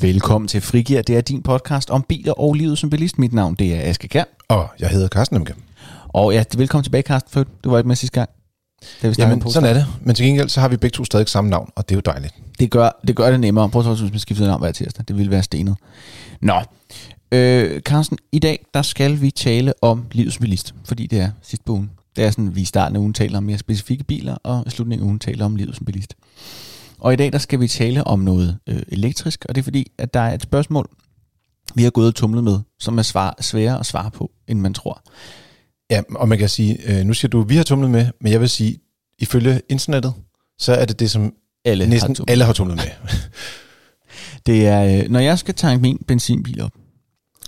Velkommen til Frigir. Det er din podcast om biler og livet som bilist. Mit navn det er Aske Kjær. Og jeg hedder Carsten Emke. Og ja, velkommen tilbage, Carsten. Du var ikke med sidste gang. Jamen, sådan er det. Men til gengæld så har vi begge to stadig samme navn, og det er jo dejligt. Det gør det nemmere. Prøv at tage, hvis man skiftede navn hver tirsdag. Det ville være stenet. Nå, Carsten, i dag der skal vi tale om livet som bilist, fordi det er sidst på ugen. Det er sådan, vi i starten af ugen taler om mere specifikke biler, og i slutningen af ugen taler om livet som bilist. Og i dag der skal vi tale om noget elektrisk, og det er fordi, at der er et spørgsmål, vi har gået og tumlet med, som er sværere at svare på, end man tror. Ja, og man kan sige, nu siger du, at vi har tumlet med, men jeg vil sige, ifølge internettet, så er det det, som alle har tumlet med. Det er, når jeg skal tanke min benzinbil op,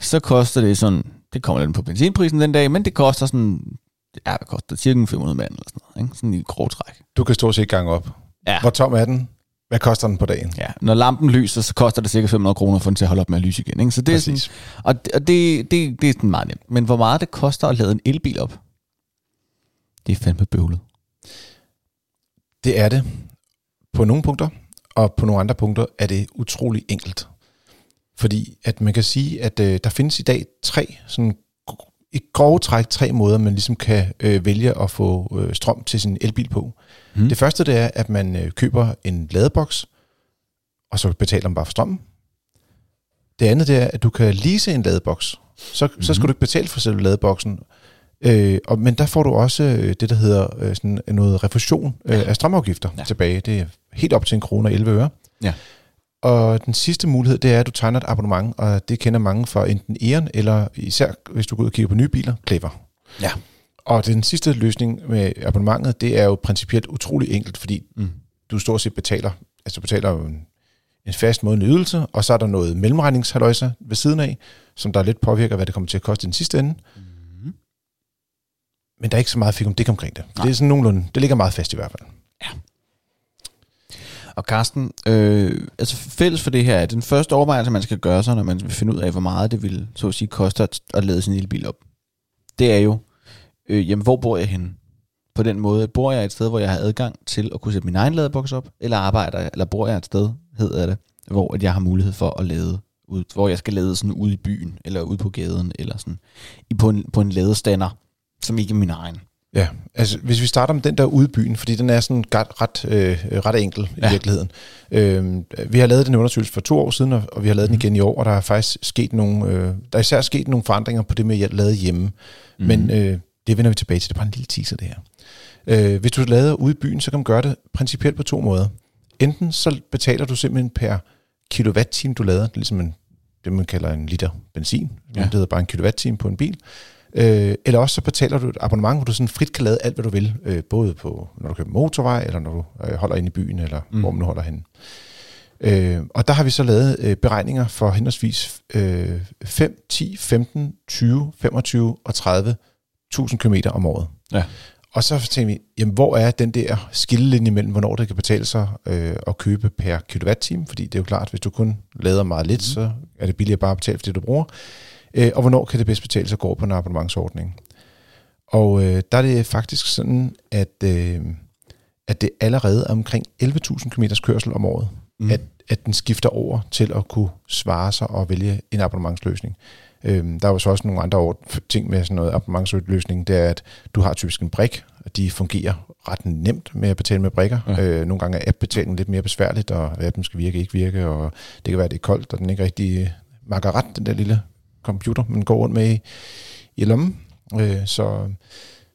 så koster det sådan, det kommer lidt på benzinprisen den dag, men det koster sådan, ja, det koster cirka 500 mand eller sådan noget, ikke? Sådan i grov træk. Du kan stort set gange op. Ja. Hvor tom er den? Hvad koster den på dagen? Ja, når lampen lyser, så koster det cirka 500 kroner for den til at holde op med at lyse igen. Ikke? Så det er sådan, og det er sådan meget nemt. Men hvor meget det koster at lade en elbil op, det er fandme bøvlet. Det er det. På nogle punkter, og på nogle andre punkter er det utrolig enkelt. Fordi at man kan sige, at der findes i dag tre måder, man ligesom kan vælge at få strøm til sin elbil på. Mm. Det første det er, at man køber en ladeboks, og så betaler man bare for strømmen. Det andet det er, at du kan lease en ladeboks. Så skal du ikke betale for selve ladeboksen. Men der får du også det, der hedder sådan noget refusion af strømafgifter tilbage. Det er helt op til 1 krone og 11 øre. Ja. Og den sidste mulighed, det er, at du tegner et abonnement, og det kender mange fra enten E.ON, eller især, hvis du går ud og kigger på nye biler, Clever. Ja. Og den sidste løsning med abonnementet, det er jo principielt utrolig enkelt, fordi du stort set betaler en fast måde en ydelse, og så er der noget mellemregningshalløjser ved siden af, som der lidt påvirker, hvad det kommer til at koste i den sidste ende. Mm. Men der er ikke så meget fik om det omkring det. Det er sådan nogenlunde, det ligger meget fast i hvert fald. Ja. Og Carsten, altså fælles for det her er den første overvejelse, man skal gøre sig, når man vil finde ud af, hvor meget det vil, så at sige, koste at lade sin elbil op. Det er jo, jamen hvor bor jeg henne? På den måde, bor jeg et sted, hvor jeg har adgang til at kunne sætte min egen ladeboks op, eller arbejder, eller bor jeg et sted, hedder det, hvor at jeg har mulighed for at lade, hvor jeg skal lade sådan ude i byen, eller ude på gaden, eller sådan på en ladestander, som ikke er min egen. Ja, altså hvis vi starter med den der ude i byen, fordi den er sådan ret enkel i virkeligheden. Vi har lavet den undersøgelse for 2 år siden, og vi har lavet den igen i år, og der er faktisk sket nogle forandringer på det med at lade hjemme. Men det vender vi tilbage til, det er bare en lille teaser det her. Hvis du lader ude i byen, så kan man gøre det principielt på 2 måder. Enten så betaler du simpelthen per kilowatt-time, du lader, det er ligesom det man kalder en liter benzin, det hedder bare en kilowatt-time på en bil. Eller også så betaler du et abonnement, hvor du sådan frit kan lade alt, hvad du vil, både på, når du køber motorvej, eller når du holder inde i byen, eller hvor man holder henne. Og der har vi så lavet beregninger for henholdsvis 5, 10, 15, 20, 25 og 30.000 km om året. Ja. Og så tænker vi, jamen, hvor er den der skillelinje mellem, hvornår det kan betale sig at købe per kilowatt-time? Fordi det er jo klart, hvis du kun lader meget lidt, så er det billigere bare at betale for det, du bruger. Og hvornår kan det bedst betale sig at gå på en abonnementsordning? Og der er det faktisk sådan, at det allerede er omkring 11.000 km kørsel om året, at den skifter over til at kunne svare sig og vælge en abonnementsløsning. Der er jo så også nogle andre ting med sådan noget abonnementsløsning, det er, at du har typisk en brik, og de fungerer ret nemt med at betale med brikker. Ja. Nogle gange er app-betalingen lidt mere besværligt, og appen skal virke, ikke virke, og det kan være, det er koldt, og den ikke rigtig makker ret, den der lille computer, man går rundt med i lommen.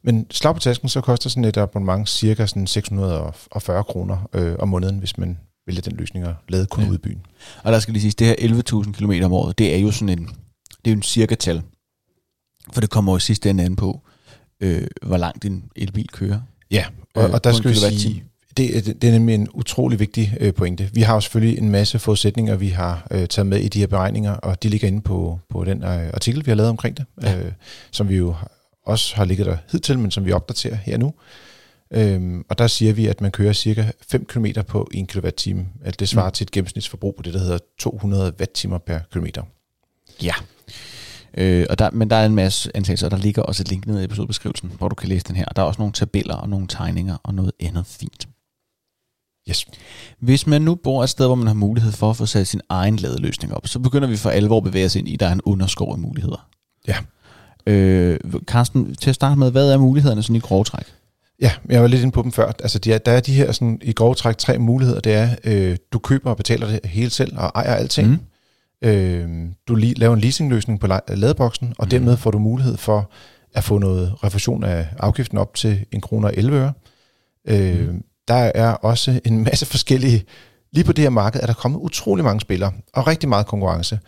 Men slag på tasken, så koster sådan et abonnement cirka sådan 640 kroner om måneden, hvis man vælger den løsning og lade kun ud i byen. Og der skal lige sige, det her 11.000 km om året, det er jo sådan en cirka-tal. For det kommer jo sidst den anden på, hvor langt en elbil kører. Ja, og der skal vi sige, det er nemlig en utrolig vigtig pointe. Vi har jo selvfølgelig en masse forudsætninger, vi har taget med i de her beregninger, og de ligger inde på den artikel, vi har lavet omkring det, som vi jo også har ligget der hidtil, men som vi opdaterer her nu. Og der siger vi, at man kører cirka 5 km på 1 kWh. At det svarer til et gennemsnitsforbrug på det, der hedder 200 watt-timer per kilometer. Ja. Men der er en masse antagelser, og der ligger også et link ned i episodebeskrivelsen, hvor du kan læse den her. Og der er også nogle tabeller og nogle tegninger og noget andet fint. Yes. Hvis man nu bor et sted, hvor man har mulighed for at få sat sin egen ladeløsning op, så begynder vi for alvor at bevæge os ind i, der er en underskov af muligheder. Ja. Carsten, til at starte med, hvad er mulighederne sådan i grove træk? Ja, jeg var lidt inde på dem før. Altså, der er de her sådan, i grove træk tre muligheder. Det er, du køber og betaler det hele selv og ejer alting. Du laver en leasingløsning på ladeboksen, og dermed får du mulighed for at få noget refusion af afgiften op til 1 krone og 11 øre. Der er også en masse forskellige... Lige på det her marked er der kommet utrolig mange spillere, og rigtig meget konkurrence.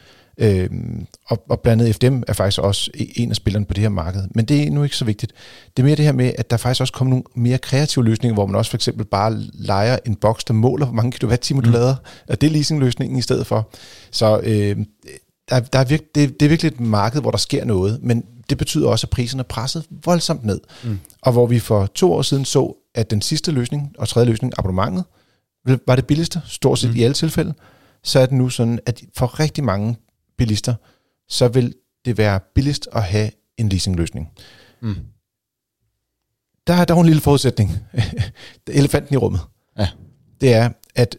Og blandt andet FDM er faktisk også en af spillerne på det her marked. Men det er nu ikke så vigtigt. Det er mere det her med, at der faktisk også kommer nogle mere kreative løsninger, hvor man også for eksempel bare leger en boks, der måler, hvor mange kilowatt-timer du lader. Og det er leasingløsningen i stedet for. Så det er virkelig et marked, hvor der sker noget, men det betyder også, at priserne er presset voldsomt ned. Og hvor vi for 2 år siden så, at den sidste løsning og tredje løsning, abonnementet, var det billigste, stort set i alle tilfælde, så er det nu sådan, at for rigtig mange bilister, så vil det være billigst at have en leasingløsning. Der er dog en lille forudsætning. Elefanten i rummet. Ja. Det er, at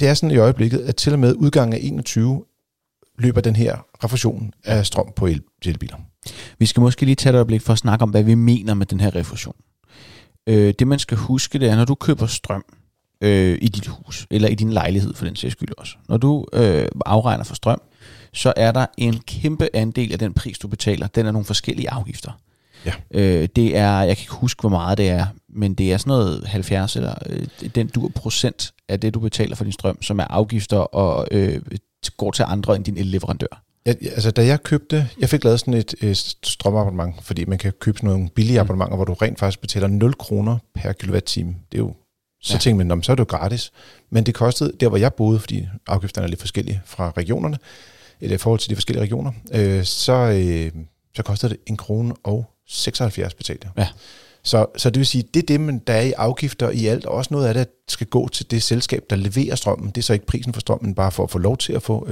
det er sådan i øjeblikket, at til og med udgangen af 2021 løber den her refusion af strøm på elbiler. Vi skal måske lige tage et øjeblik for at snakke om, hvad vi mener med den her refusion. Det man skal huske, det er, når du køber strøm i dit hus, eller i din lejlighed for den sags skyld også. Når du afregner for strøm, så er der en kæmpe andel af den pris, du betaler. Den er nogle forskellige afgifter. Ja. Det er, jeg kan ikke huske, hvor meget det er, men det er sådan noget 70 eller den dur procent af det, du betaler for din strøm, som er afgifter og går til andre end din elleverandør. Altså, da jeg købte, jeg fik lavet sådan et strømabonnement, fordi man kan købe sådan nogle billige abonnementer, hvor du rent faktisk betaler 0 kroner per kilowatt-time. Det er jo, så tænkte man, så er det jo gratis. Men det kostede, der hvor jeg boede, fordi afgifterne er lidt forskellige fra regionerne, eller i forhold til de forskellige regioner, så kostede det 1 krone og 76 betalte. Ja. Så det vil sige, det er det, man der er i afgifter i alt, og også noget af det skal gå til det selskab, der leverer strømmen. Det er så ikke prisen for strømmen, bare for at få lov til at få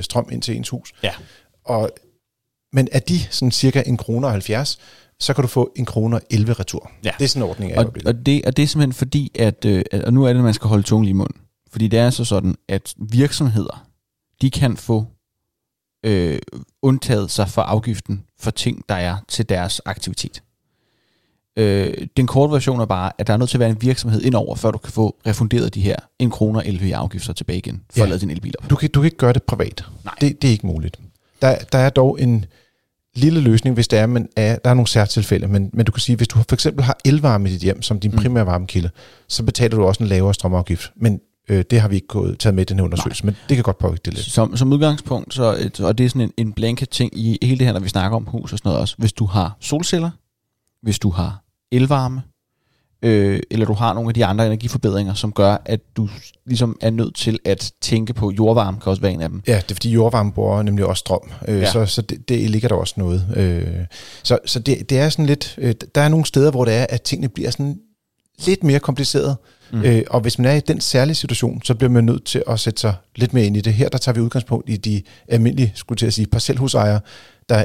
strøm ind til ens hus. Ja. Men af de sådan cirka 1 krone og 70, så kan du få 1 krone og 11 retur. Ja. Det er sådan en ordning af øjeblikket. Og det er simpelthen fordi, at og nu er det, man skal holde tungen lige i munden. Fordi det er så sådan, at virksomheder, de kan få undtaget sig for afgiften for ting, der er til deres aktivitet. Den korte version er bare, at der er nødt til at være en virksomhed indover, før du kan få refunderet de her 1 kroner 11 i afgifter tilbage igen, for at lade din elbil op. Du kan ikke gøre det privat. Nej. Det er ikke muligt. Der er dog en lille løsning, hvis det er, men der er nogle særtilfælde, men du kan sige, hvis du for eksempel har elvarme i dit hjem som din primære varmekilde, så betaler du også en lavere strømafgift, men det har vi ikke taget med i den her undersøgelse, men det kan godt påvirke det lidt. Som udgangspunkt, og det er sådan en blanket ting i hele det her, når vi snakker om hus og sådan noget også, hvis du har solceller, hvis du har elvarme, eller du har nogle af de andre energiforbedringer, som gør, at du ligesom er nødt til at tænke på, jordvarme kan også være en af dem. Ja, det er fordi jordvarme bruger nemlig også strøm, så det ligger der også noget. Så det er sådan lidt, der er nogle steder, hvor det er, at tingene bliver sådan lidt mere kompliceret, og hvis man er i den særlige situation, så bliver man nødt til at sætte sig lidt mere ind i det. Her der tager vi udgangspunkt i de almindelige, skulle til at sige, parcelhusejere, der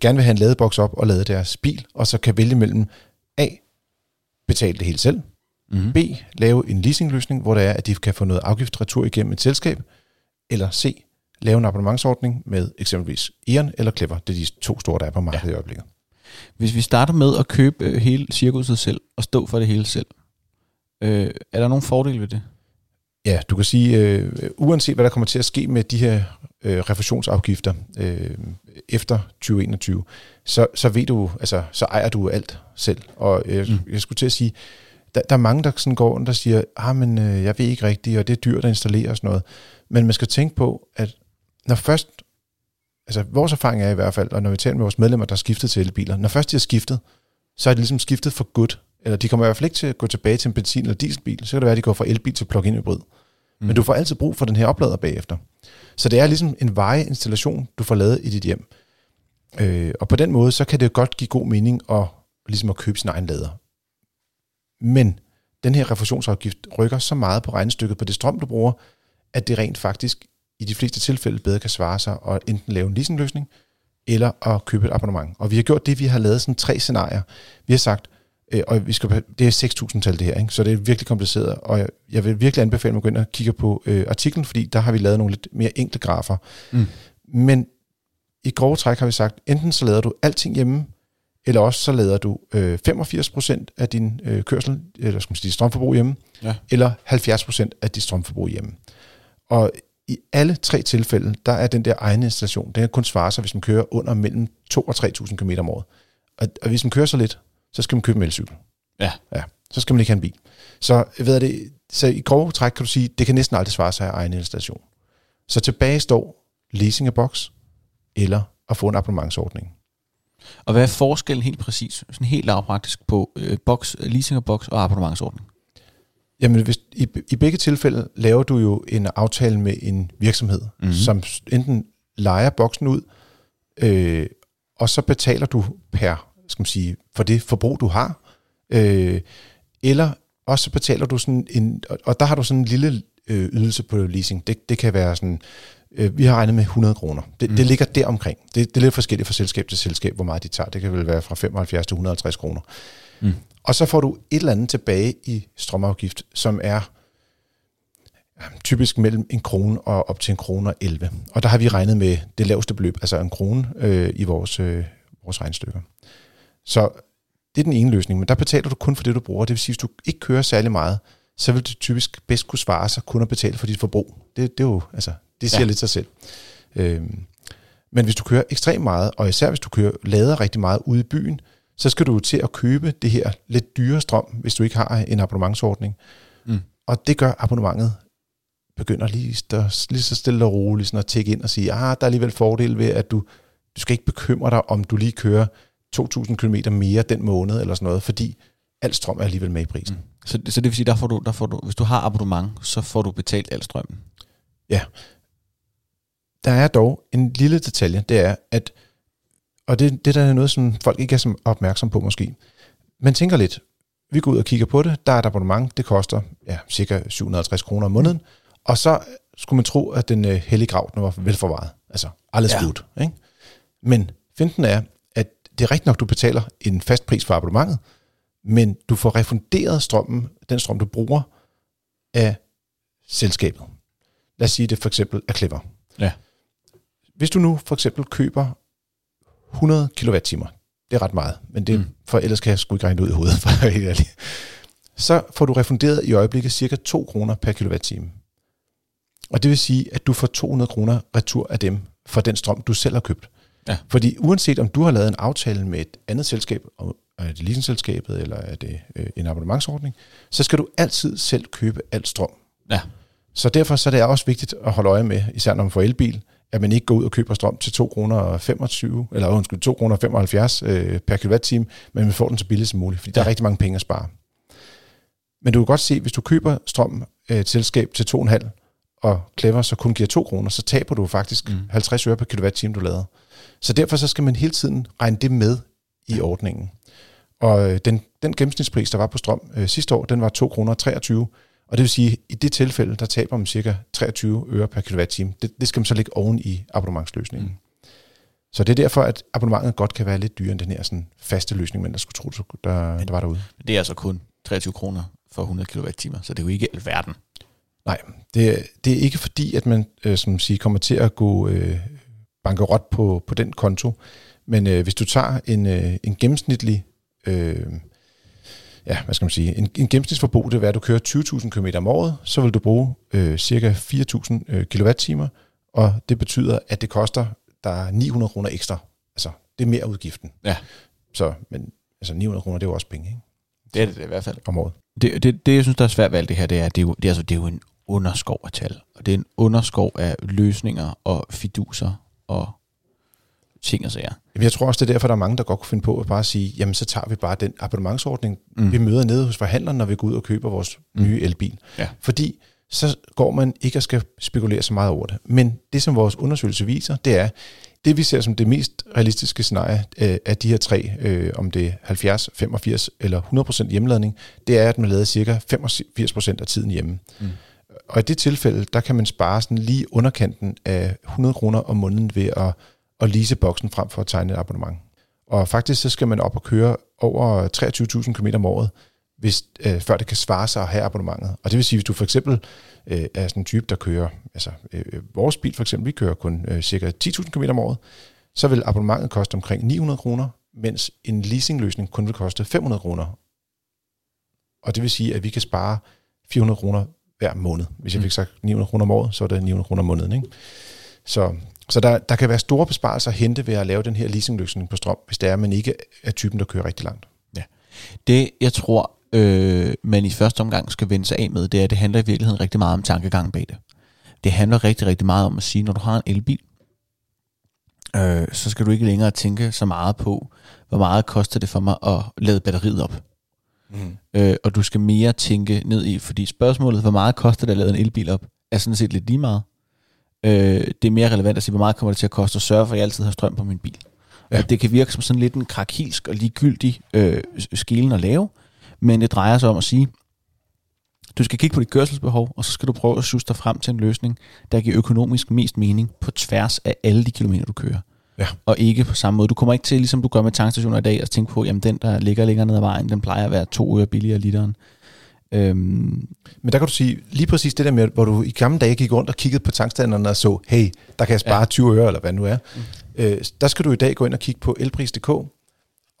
gerne vil have en ladeboks op og lade deres bil, og så kan vælge mellem A, betale det hele selv, B, lave en leasingløsning, hvor der er, at de kan få noget afgiftsretur igennem et selskab, eller C, lave en abonnementsordning med eksempelvis E.ON eller Clever. Det er de 2 store, der er på markedet i øjeblikket. Hvis vi starter med at købe hele cirkuset selv, og stå for det hele selv, er der nogen fordele ved det? Ja, du kan sige, uanset hvad der kommer til at ske med de her refusionsafgifter efter 2021, så ved du, altså, så ejer du alt selv. Og jeg skulle til at sige, der er mange, der sådan går rundt og siger, men jeg ved ikke rigtigt, og det er dyrt at installere og sådan noget. Men man skal tænke på, at når først, altså vores erfaring er i hvert fald, og når vi taler med vores medlemmer, der er skiftet til elbiler, når først de har skiftet, så er det ligesom skiftet for godt. Eller de kommer i hvert fald ikke til at gå tilbage til en benzin- eller dieselbil, så kan det være, at de går fra elbil til plug-in hybrid. Men du får altid brug for den her oplader bagefter. Så det er ligesom en varig installation, du får lavet i dit hjem. Og på den måde, så kan det godt give god mening at købe sin egen lader. Men den her refusionsafgift rykker så meget på regnestykket på det strøm, du bruger, at det rent faktisk i de fleste tilfælde bedre kan svare sig at enten lave en leasingløsning, eller at købe et abonnement. Og vi har gjort det, vi har lavet sådan 3 scenarier. Vi har sagt, Og vi skal, det er 6.000-tal det her, ikke? Så det er virkelig kompliceret, og jeg vil virkelig anbefale, at man går ind og kigger på artiklen, fordi der har vi lavet nogle lidt mere enkle grafer. Mm. Men i grove træk har vi sagt, enten så lader du alting hjemme, eller også så lader du 85% af din kørsel, eller skal man sige, strømforbrug hjemme, ja. Eller 70% af dit strømforbrug hjemme. Og i alle tre tilfælde, der er den der egen installation, den kan kun svare sig, hvis man kører under mellem 2.000 og 3.000 km om året. Og hvis man kører så lidt, så skal man købe en elcykel. Ja. Så skal man ikke have en bil. Så i grove træk kan du sige, det kan næsten aldrig svare sig af egen installation. Så tilbage står leasing af boks, eller at få en abonnementsordning. Og hvad er forskellen helt præcis, sådan helt lavpraktisk, på boks, leasing af boks og abonnementsordning? Jamen, i begge tilfælde laver du jo en aftale med en virksomhed, mm-hmm. som enten lejer boksen ud, og så betaler du for det forbrug, du har, eller også betaler du sådan en, og der har du sådan en lille ydelse på leasing. Det kan være sådan, vi har regnet med 100 kroner. Det ligger der omkring. Det er lidt forskelligt fra selskab til selskab, hvor meget de tager. Det kan vel være fra 75 til 150 kroner. Mm. Og så får du et eller andet tilbage i strømafgift, som er typisk mellem 1 krone og op til 1 krone og 11. Og der har vi regnet med det laveste beløb, altså 1 krone i vores regnstykker. Så det er den ene løsning, men der betaler du kun for det, du bruger. Det vil sige, hvis du ikke kører særlig meget, så vil det typisk bedst kunne svare sig kun at betale for dit forbrug. Det er jo, altså, det siger lidt sig selv. Men hvis du kører ekstremt meget, og især hvis du lader rigtig meget ude i byen, så skal du til at købe det her lidt dyre strøm, hvis du ikke har en abonnementsordning. Mm. Og det gør abonnementet begynder lige så stille og roligt sådan at tække ind og sige, der er alligevel fordel ved, at du skal ikke bekymre dig, om du lige kører 2.000 km mere den måned, eller sådan noget, fordi al strøm er alligevel med i prisen. Mm. Så det vil sige, der får du, hvis du har abonnement, så får du betalt al strømmen? Ja. Der er dog en lille detalje, det er, at, og det der er noget, som folk ikke er så opmærksom på måske, man tænker lidt, vi går ud og kigger på det, der er et abonnement, det koster ca. 750 kroner om måneden, og så skulle man tro, at den hellige grav, den var velforvaret. Altså, alles godt, ikke? Men finten er, at det er rigtigt nok, du betaler en fast pris for abonnementet, men du får refunderet strømmen, den strøm, du bruger, af selskabet. Lad os sige, det for eksempel er Clever. Ja. Hvis du nu for eksempel køber 100 kWh, det er ret meget, men det for ellers kan jeg sgu ikke regne det ud i hovedet, for at være helt ærlig. Så får du refunderet i øjeblikket ca. 2 kroner per kWh. Og det vil sige, at du får 200 kroner retur af dem for den strøm, du selv har købt. Ja. Fordi uanset om du har lavet en aftale med et andet selskab, og er det leasingselskabet, eller er det en abonnementsordning, så skal du altid selv købe alt strøm. Ja. Så derfor så er det også vigtigt at holde øje med, især når man får elbil, at man ikke går ud og køber strøm til 2,75 per kilowatt-time, men man får den så billigt som muligt, fordi der er rigtig mange penge at spare. Men du kan godt se, hvis du køber strøm til et selskab til 2,5 og Clever så kun giver 2 kroner, så taber du faktisk 50 øre per kilowatt-time, du lader. Så derfor så skal man hele tiden regne det med i ordningen. Og den gennemsnitspris, der var på strøm sidste år, den var 2,23 kroner. Og det vil sige, at i det tilfælde, der taber man ca. 23 øre per kilowatt-time. Det skal man så lægge oven i abonnementsløsningen. Mm. Så det er derfor, at abonnementet godt kan være lidt dyrere end den her sådan faste løsning, men der skulle tro, der var derude. Det er altså kun 23 kroner for 100 kilowatt-timer, så det er jo ikke alverden. Nej, det er ikke fordi, at man som siger, kommer til at gå bankerot på den konto. Men hvis du tager en gennemsnitlig... hvad skal man sige, en gennemsnitsforbrug, det vil være, at du kører 20.000 km om året, så vil du bruge ca. 4.000 kWh, og det betyder, at det koster dig 900 kroner ekstra. Altså, det er mere udgiften. Ja. Så, men altså 900 kroner, det er jo også penge, ikke? Det er det i hvert fald. Om året. Det jeg synes, der er svært ved alt det her, det er jo en underskov af tal, og det er en underskov af løsninger og fiduser og ting og sager. Jamen, jeg tror også, det er derfor, der er mange, der godt kunne finde på at bare sige, jamen så tager vi bare den abonnementsordning, vi møder nede hos forhandleren, når vi går ud og køber vores nye elbil. Ja. Fordi så går man ikke og skal spekulere så meget over det. Men det, som vores undersøgelse viser, det er, det vi ser som det mest realistiske scenarie af de her tre, om det er 70, 85 eller 100% hjemladning, det er, at man lader cirka 85% af tiden hjemme. Mm. Og i det tilfælde, der kan man spare sådan lige underkanten af 100 kroner om måneden ved at lease boksen frem for at tegne et abonnement. Og faktisk så skal man op og køre over 23.000 km om året, hvis, før det kan svare sig at have abonnementet. Og det vil sige, hvis du for eksempel er sådan en type, der kører, altså vores bil for eksempel, vi kører kun cirka 10.000 km om året, så vil abonnementet koste omkring 900 kroner, mens en leasingløsning kun vil koste 500 kroner. Og det vil sige, at vi kan spare 400 kroner hver måned. Hvis jeg fik sagt 900 kroner om året, så er det 900 kroner om måneden, ikke? Så der kan være store besparelser at hente ved at lave den her leasingløsning på strøm, hvis det er, man ikke er typen, der kører rigtig langt. Ja. Det, jeg tror, man i første omgang skal vende sig af med, det er, at det handler i virkeligheden rigtig meget om tankegangen bag det. Det handler rigtig, rigtig meget om at sige, når du har en elbil, så skal du ikke længere tænke så meget på, hvor meget koster det for mig at lade batteriet op. Mm. Og du skal mere tænke ned i, fordi spørgsmålet, hvor meget koster det at lade en elbil op, er sådan set lidt lige meget. Det er mere relevant at sige, hvor meget kommer det til at koste at sørge for, at jeg altid har strøm på min bil. Ja. Og det kan virke som sådan lidt en krakilsk og ligegyldig skelen at lave, men det drejer sig om at sige, du skal kigge på dit kørselsbehov, og så skal du prøve at sjuste dig frem til en løsning, der giver økonomisk mest mening på tværs af alle de kilometer, du kører. Ja. Og ikke på samme måde. Du kommer ikke til, ligesom du gør med tankstationer i dag, at tænke på, jamen den, der ligger længere ned ad vejen, den plejer at være 2 øre billigere literen. Men der kan du sige, lige præcis det der med, hvor du i gamle dage gik rundt og kiggede på tankstanderne og så, hey, der kan jeg spare 20 øre, eller hvad nu er. Der skal du i dag gå ind og kigge på elpris.dk,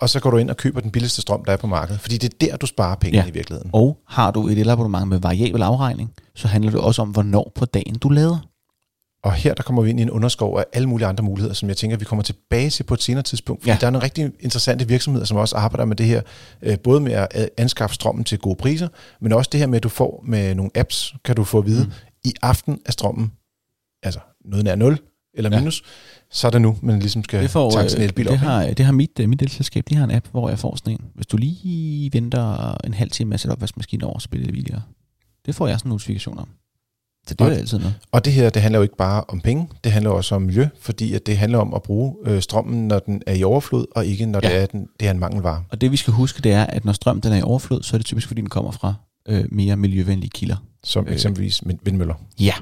og så går du ind og køber den billigste strøm, der er på markedet. Fordi det er der, du sparer penge i virkeligheden. Og har du et elabonnement med variabel afregning, så handler det også om, hvornår på dagen du lader. Og her der kommer vi ind i en underskov af alle mulige andre muligheder, som jeg tænker, vi kommer tilbage til på et senere tidspunkt. Fordi der er nogle rigtig interessante virksomheder, som også arbejder med det her, både med at anskaffe strømmen til gode priser, men også det her med, at du får med nogle apps, kan du få at vide, i aften er strømmen, altså noget nær 0 eller minus, så er det nu, man ligesom skal tanke sin elbil op. Det har mit delselskab, de har en app, hvor jeg får sådan en. Hvis du lige venter en halv time med at sætte opvaskemaskinen over, så bliver det billigere. Det får jeg sådan en notifikation om. Så det er altid noget. Og det her, det handler jo ikke bare om penge, det handler også om miljø, fordi at det handler om at bruge strømmen, når den er i overflod, og ikke når det er en mangelvare. Og det vi skal huske, det er, at når strømmen den er i overflod, så er det typisk, fordi den kommer fra mere miljøvenlige kilder. Som eksempelvis vindmøller. Ja.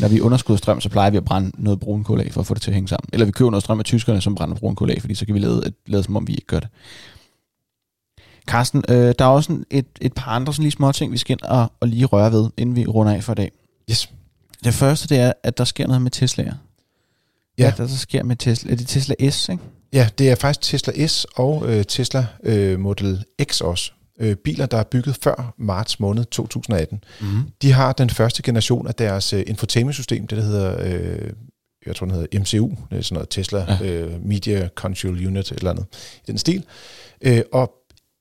Når vi underskuder strøm, så plejer vi at brænde noget brunkul af, for at få det til at hænge sammen. Eller vi køber noget strøm af tyskerne, som brænder brunkul af, fordi så kan vi lade som om vi ikke gør det. Carsten, der er også et par andre sådan lige småting, vi skal ind og lige røre ved, inden vi runder af for i dag. Yes. Det første, det er, at der sker noget med Tesla'er. Ja. Hvad der sker med Tesla? Er det Tesla S, ikke? Ja, det er faktisk Tesla S og Tesla Model X også. Biler, der er bygget før marts måned 2018. Mm-hmm. De har den første generation af deres infotainmentsystem, det der hedder, jeg tror den hedder MCU, det er sådan noget Tesla Media Control Unit, eller andet i den stil. Og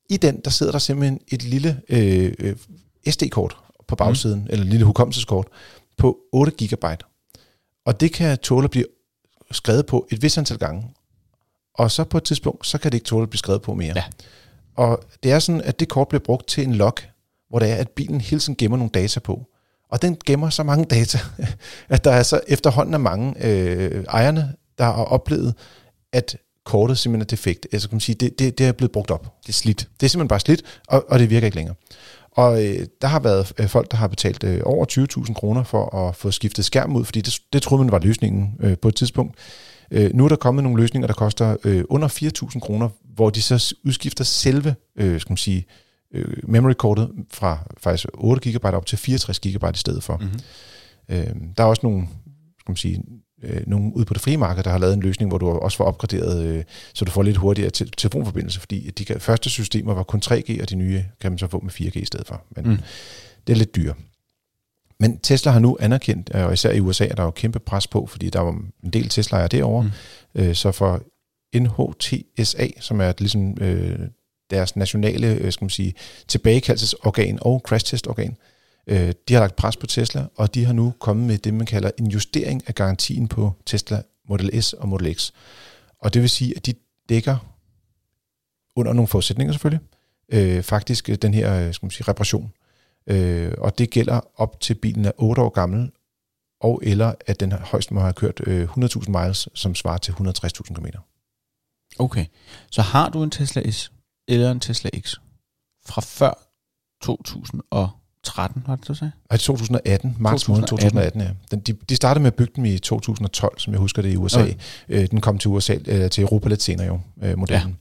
i den, der sidder der simpelthen et lille SD-kort, på bagsiden, eller lille hukommelseskort, på 8 gigabyte. Og det kan tåle at blive skrevet på et vist antal gange. Og så på et tidspunkt, så kan det ikke tåle at blive skrevet på mere. Ja. Og det er sådan, at det kort bliver brugt til en log, hvor det er, at bilen hele tiden gemmer nogle data på. Og den gemmer så mange data, at der er så efterhånden af mange ejerne, der har oplevet, at kortet simpelthen er defekt. Altså kan man sige, det er blevet brugt op. Det er slidt. Det er simpelthen bare slidt, og det virker ikke længere. Og der har været folk, der har betalt over 20.000 kroner for at få skiftet skærm ud, fordi det troede man var løsningen på et tidspunkt. Nu er der kommet nogle løsninger, der koster under 4.000 kroner, hvor de så udskifter selve memory-kortet fra faktisk 8 GB op til 64 GB i stedet for. Mm-hmm. Der er også nogle, nogle ude på det frie marked, der har lavet en løsning, hvor du også får opgraderet, så du får lidt hurtigere telefonforbindelse, fordi de første systemer var kun 3G, og de nye kan man så få med 4G i stedet for. Men det er lidt dyre. Men Tesla har nu anerkendt, og især i USA er der jo kæmpe pres på, fordi der var en del Tesla'er derovre, så for NHTSA, som er ligesom deres nationale tilbagekaldelsesorgan og crashtestorgan, de har lagt pres på Tesla, og de har nu kommet med det, man kalder en justering af garantien på Tesla Model S og Model X. Og det vil sige, at de dækker under nogle forudsætninger selvfølgelig, faktisk den her reparation. Og det gælder op til bilen er 8 år gammel, og eller at den højst må have kørt 100.000 miles, som svarer til 160.000 km. Okay, så har du en Tesla S eller en Tesla X fra før 2000 og 2013, var det, du sagde? Nej, 2018. Marts måned 2018, ja. De startede med at bygge dem i 2012, som jeg husker det, i USA. Okay. Den kom til USA, til Europa lidt senere jo, modellen.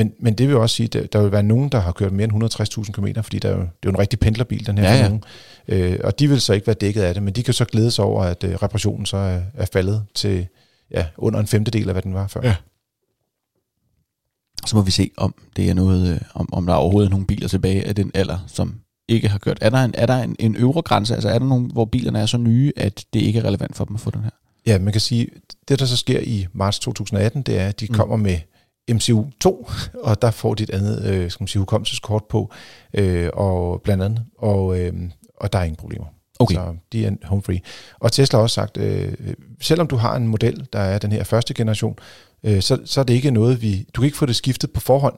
Ja. Men det vil også sige, at der vil være nogen, der har kørt mere end 160.000 km, fordi det er jo en rigtig pendlerbil, den her. Ja, ja. Og de vil så ikke være dækket af det, men de kan så glæde sig over, at reparationen så er faldet til under en femtedel af, hvad den var før. Ja. Så må vi se, om det er noget, om der er overhovedet nogle biler tilbage af den alder, som ikke har kørt. Er der en øvre grænse, altså er der nogen, hvor bilerne er så nye, at det ikke er relevant for dem at få den her? Ja, man kan sige, det der så sker i marts 2018, det er, at de kommer med MCU 2, og der får de et andet hukommelseskort på, og blandt andet, og der er ingen problemer. Okay. Så de er home free. Og Tesla har også sagt, selvom du har en model, der er den her første generation, så er det ikke noget, du kan ikke få det skiftet på forhånd.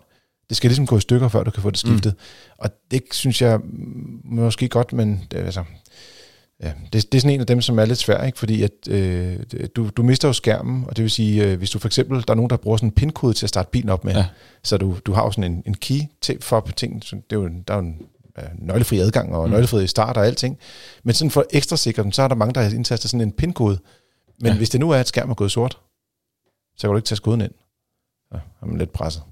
Det skal ligesom gå i stykker, før du kan få det skiftet. Og det synes jeg måske godt, men det er sådan en af dem, som er lidt svær, ikke? Fordi at, du mister jo skærmen, og det vil sige, hvis du for eksempel, der er nogen, der bruger sådan en pin-kode til at starte bilen op med, ja. Så du har jo sådan en key for ting, så det er jo, der er jo en nøglefri adgang og nøglefri start og alting, men sådan for ekstra sikker dem, så er der mange, der har indtastet sådan en pin-kode, men hvis det nu er, at skærmen er gået sort, så kan du ikke tage koden ind. Ja, er man lidt presset.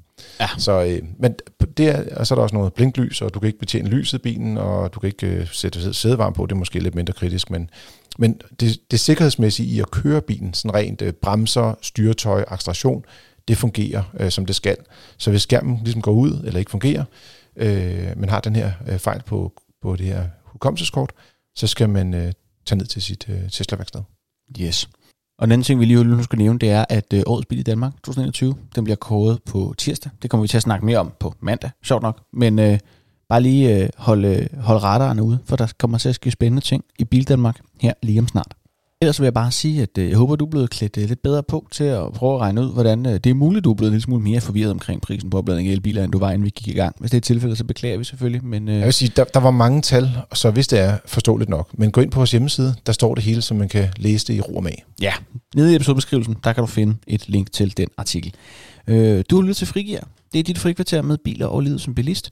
Ja. Så, men det er, og så er der også noget blinklys, og du kan ikke betjene lyset i bilen, og du kan ikke sætte sædevarme på. Det er måske lidt mindre kritisk, men det sikkerhedsmæssige i at køre bilen, sådan rent bremser, styretøj, acceleration, det fungerer, som det skal. Så hvis skærmen ligesom går ud, eller ikke fungerer, men har den her fejl på det her hukommelseskort, så skal man tage ned til sit Tesla-værksted. Yes. Og en anden ting, vi lige skal nævne, det er, at årets bil i Danmark 2021, den bliver kåret på tirsdag. Det kommer vi til at snakke mere om på mandag, sjovt nok. Men bare lige holde radarerne ude, for der kommer til at ske spændende ting i Bildanmark her lige om snart. Ellers vil jeg bare sige, at jeg håber, du er blevet klædt lidt bedre på til at prøve at regne ud, hvordan det er muligt, du er blevet en lille smule mere forvirret omkring prisen på opladning af elbiler, end du var, inden vi gik i gang. Hvis det er tilfældet, så beklager vi selvfølgelig. Men jeg vil sige, der var mange tal, så hvis det er forståeligt nok. Men gå ind på vores hjemmeside, der står det hele, så man kan læse det i ro og mag. Ja, nede i episodebeskrivelsen, der kan du finde et link til den artikel. Du har lyttet til Frigear. Det er dit frikvarter med biler og livet som bilist.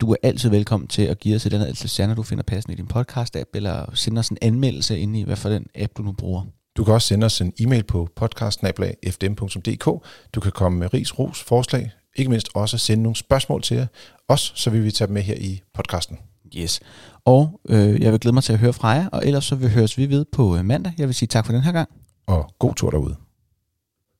Du er altid velkommen til at give os et eller andet alternativ, du finder passende i din podcast-app, eller sende os en anmeldelse inde i, hvad for den app, du nu bruger. Du kan også sende os en e-mail på podcast@fdm.dk. Du kan komme med ris, ros, forslag, ikke mindst også sende nogle spørgsmål til os, så vil vi tage dem med her i podcasten. Yes. Og jeg vil glæde mig til at høre fra jer, og ellers så vil høres vi ved på mandag. Jeg vil sige tak for den her gang. Og god tur derude.